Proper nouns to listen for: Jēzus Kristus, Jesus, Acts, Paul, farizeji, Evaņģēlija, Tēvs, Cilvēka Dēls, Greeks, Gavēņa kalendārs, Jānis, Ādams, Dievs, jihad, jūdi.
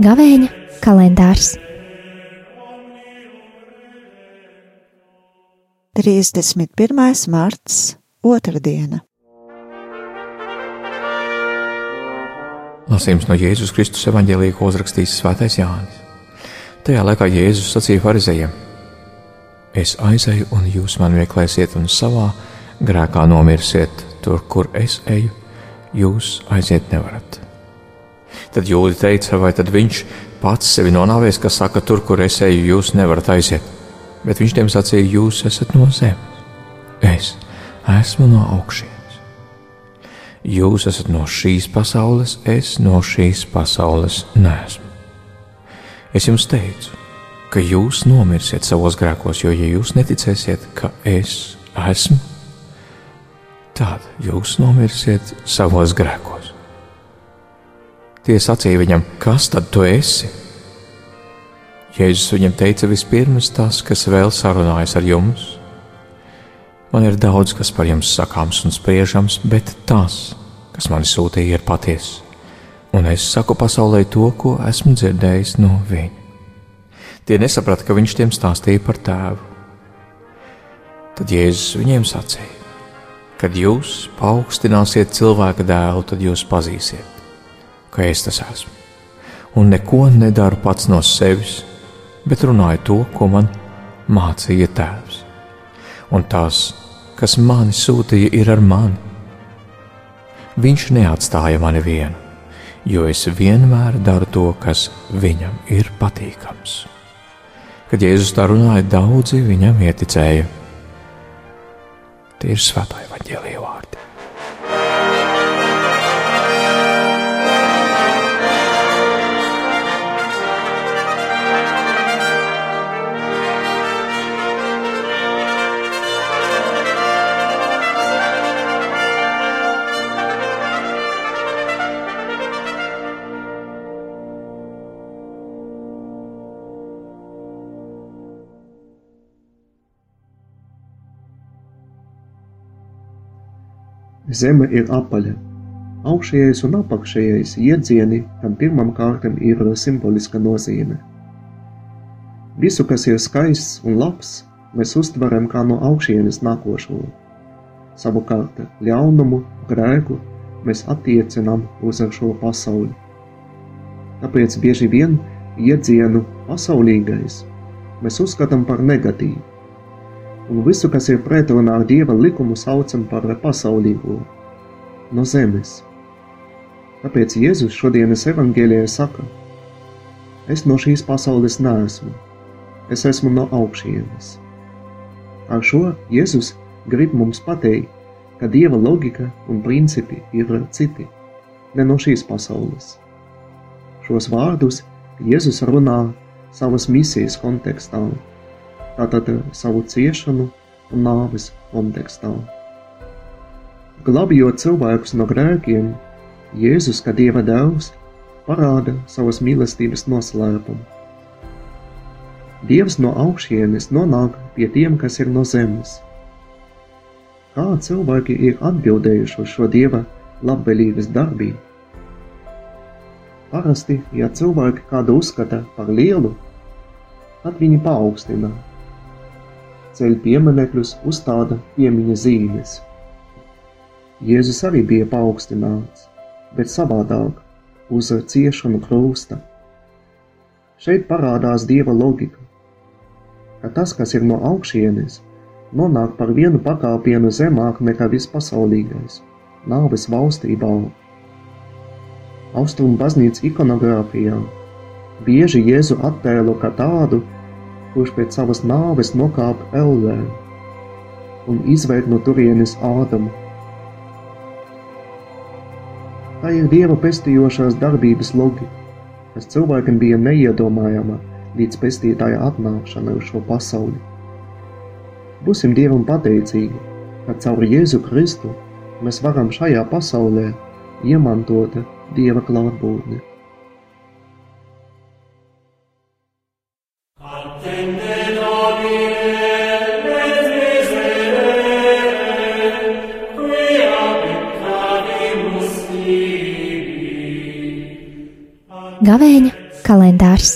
Gavēņa kalendārs. 31. marts, otrdiena. Lasījums no Jēzus Kristus evaņģēlija, ko uzrakstījis svētais Jānis. Tajā laikā Jēzus sacīja farizejiem: Es aizeju, un jūs man meklēsiet, un savā grēkā nomirsiet. Tur, kur es eju, jūs aiziet nevarat. Tad jūdi teica, vai tad viņš pats sevi nonāvēs, kas saka, tur, kur es eju, jūs nevarat aiziet. Bet viņš tiem sacīja, jūs esat no zemes. Es esmu no augšienes. Jūs esat no šīs pasaules, es no šīs pasaules neesmu. Es jums teicu, ka jūs nomirsiet savos grēkos, jo ja jūs neticēsiet, ka es esmu, tad jūs nomirsiet savos grēkos. Tie sacīja viņam, kas tad tu esi? Jēzus viņam teica vispirms tas, kas vēl sarunājas ar jums. Man ir daudz, kas par jums sakāms un spriežams, bet tas, kas mani sūtīja, ir patiesa. Un es saku pasaulē to, ko esmu dzirdējis no viņa. Tie nesaprata, ka viņš tiem stāstīja par tēvu. Tad Jēzus viņiem sacīja, kad jūs paaugstināsiet cilvēka dēlu, tad jūs pazīsiet, ka es tas esmu, un neko nedaru pats no sevis, bet runāju to, ko man mācīja tēvs. Un tās, kas mani sūtīja, ir ar mani. Viņš neatstāja mani vienu, jo es vienmēr daru to, kas viņam ir patīkams. Kad Jēzus tā runāja, daudzi viņam ieticēja. Tie ir Svētā Evaņģēlija vārdi. Zeme ir apaļa. Augšējais un apakšējais iedzieni tam pirmam kārtam ir simboliska nozīme. Visu, kas ir skaists un labs, mēs uztveram kā no augšienes nākošo. Savukārt ļaunumu, grēku mēs attiecinām uz šo pasauli. Tāpēc bieži vien iedzienu pasaulīgais mēs uzskatām par negatīvu. Un visu, kas ir pretrunā ar Dieva likumu, saucam par pasaulīgo, no zemes. Tāpēc Jēzus šodienas evaņģēlijā saka: Es no šīs pasaules neesmu, es esmu no augšienes. Ar šo Jēzus grib mums pateikt, ka Dieva logika un principi ir citi, ne no šīs pasaules. Šos vārdus Jēzus runā savas misijas kontekstā. Tātad savu ciešanu un nāves kontekstā. Glābjot cilvēkus no grēkiem, Jēzus, kā Dieva dēls, parāda savas mīlestības noslēpumu. Dievs no augšienes nonāk pie tiem, kas ir no zemes. Kā cilvēki ir atbildējuši uz šo Dieva labvēlības darbību? Parasti, ja cilvēki kādu uzskata par lielu, tad viņi paaugstina. Ceļ pieminekļus uzstāda piemiņa zīmes. Jēzus arī bija paaugstināts, bet savādāk uz ciešanu krusta. Šeit parādās Dieva logika, ka tas, kas ir no augšienes, nonāk par vienu pakāpienu zemāk nekā vispasaulīgais, nāves valstībā. Austrumu baznīcas ikonogrāfijā bieži Jēzu attēlo kā tādu, kurš pēc savas nāves nokāp ellē un izved no turienes Ādamu. Tā ir Dieva pestījošās darbības logika, kas cilvēkam bija neiedomājama līdz pestītāja atnākšanai uz šo pasauli. Būsim Dievam pateicīgi, ka caur Jēzu Kristu mēs varam šajā pasaulē iemantot Dieva klātbūtni. Amen. Gavēņa kalendārs.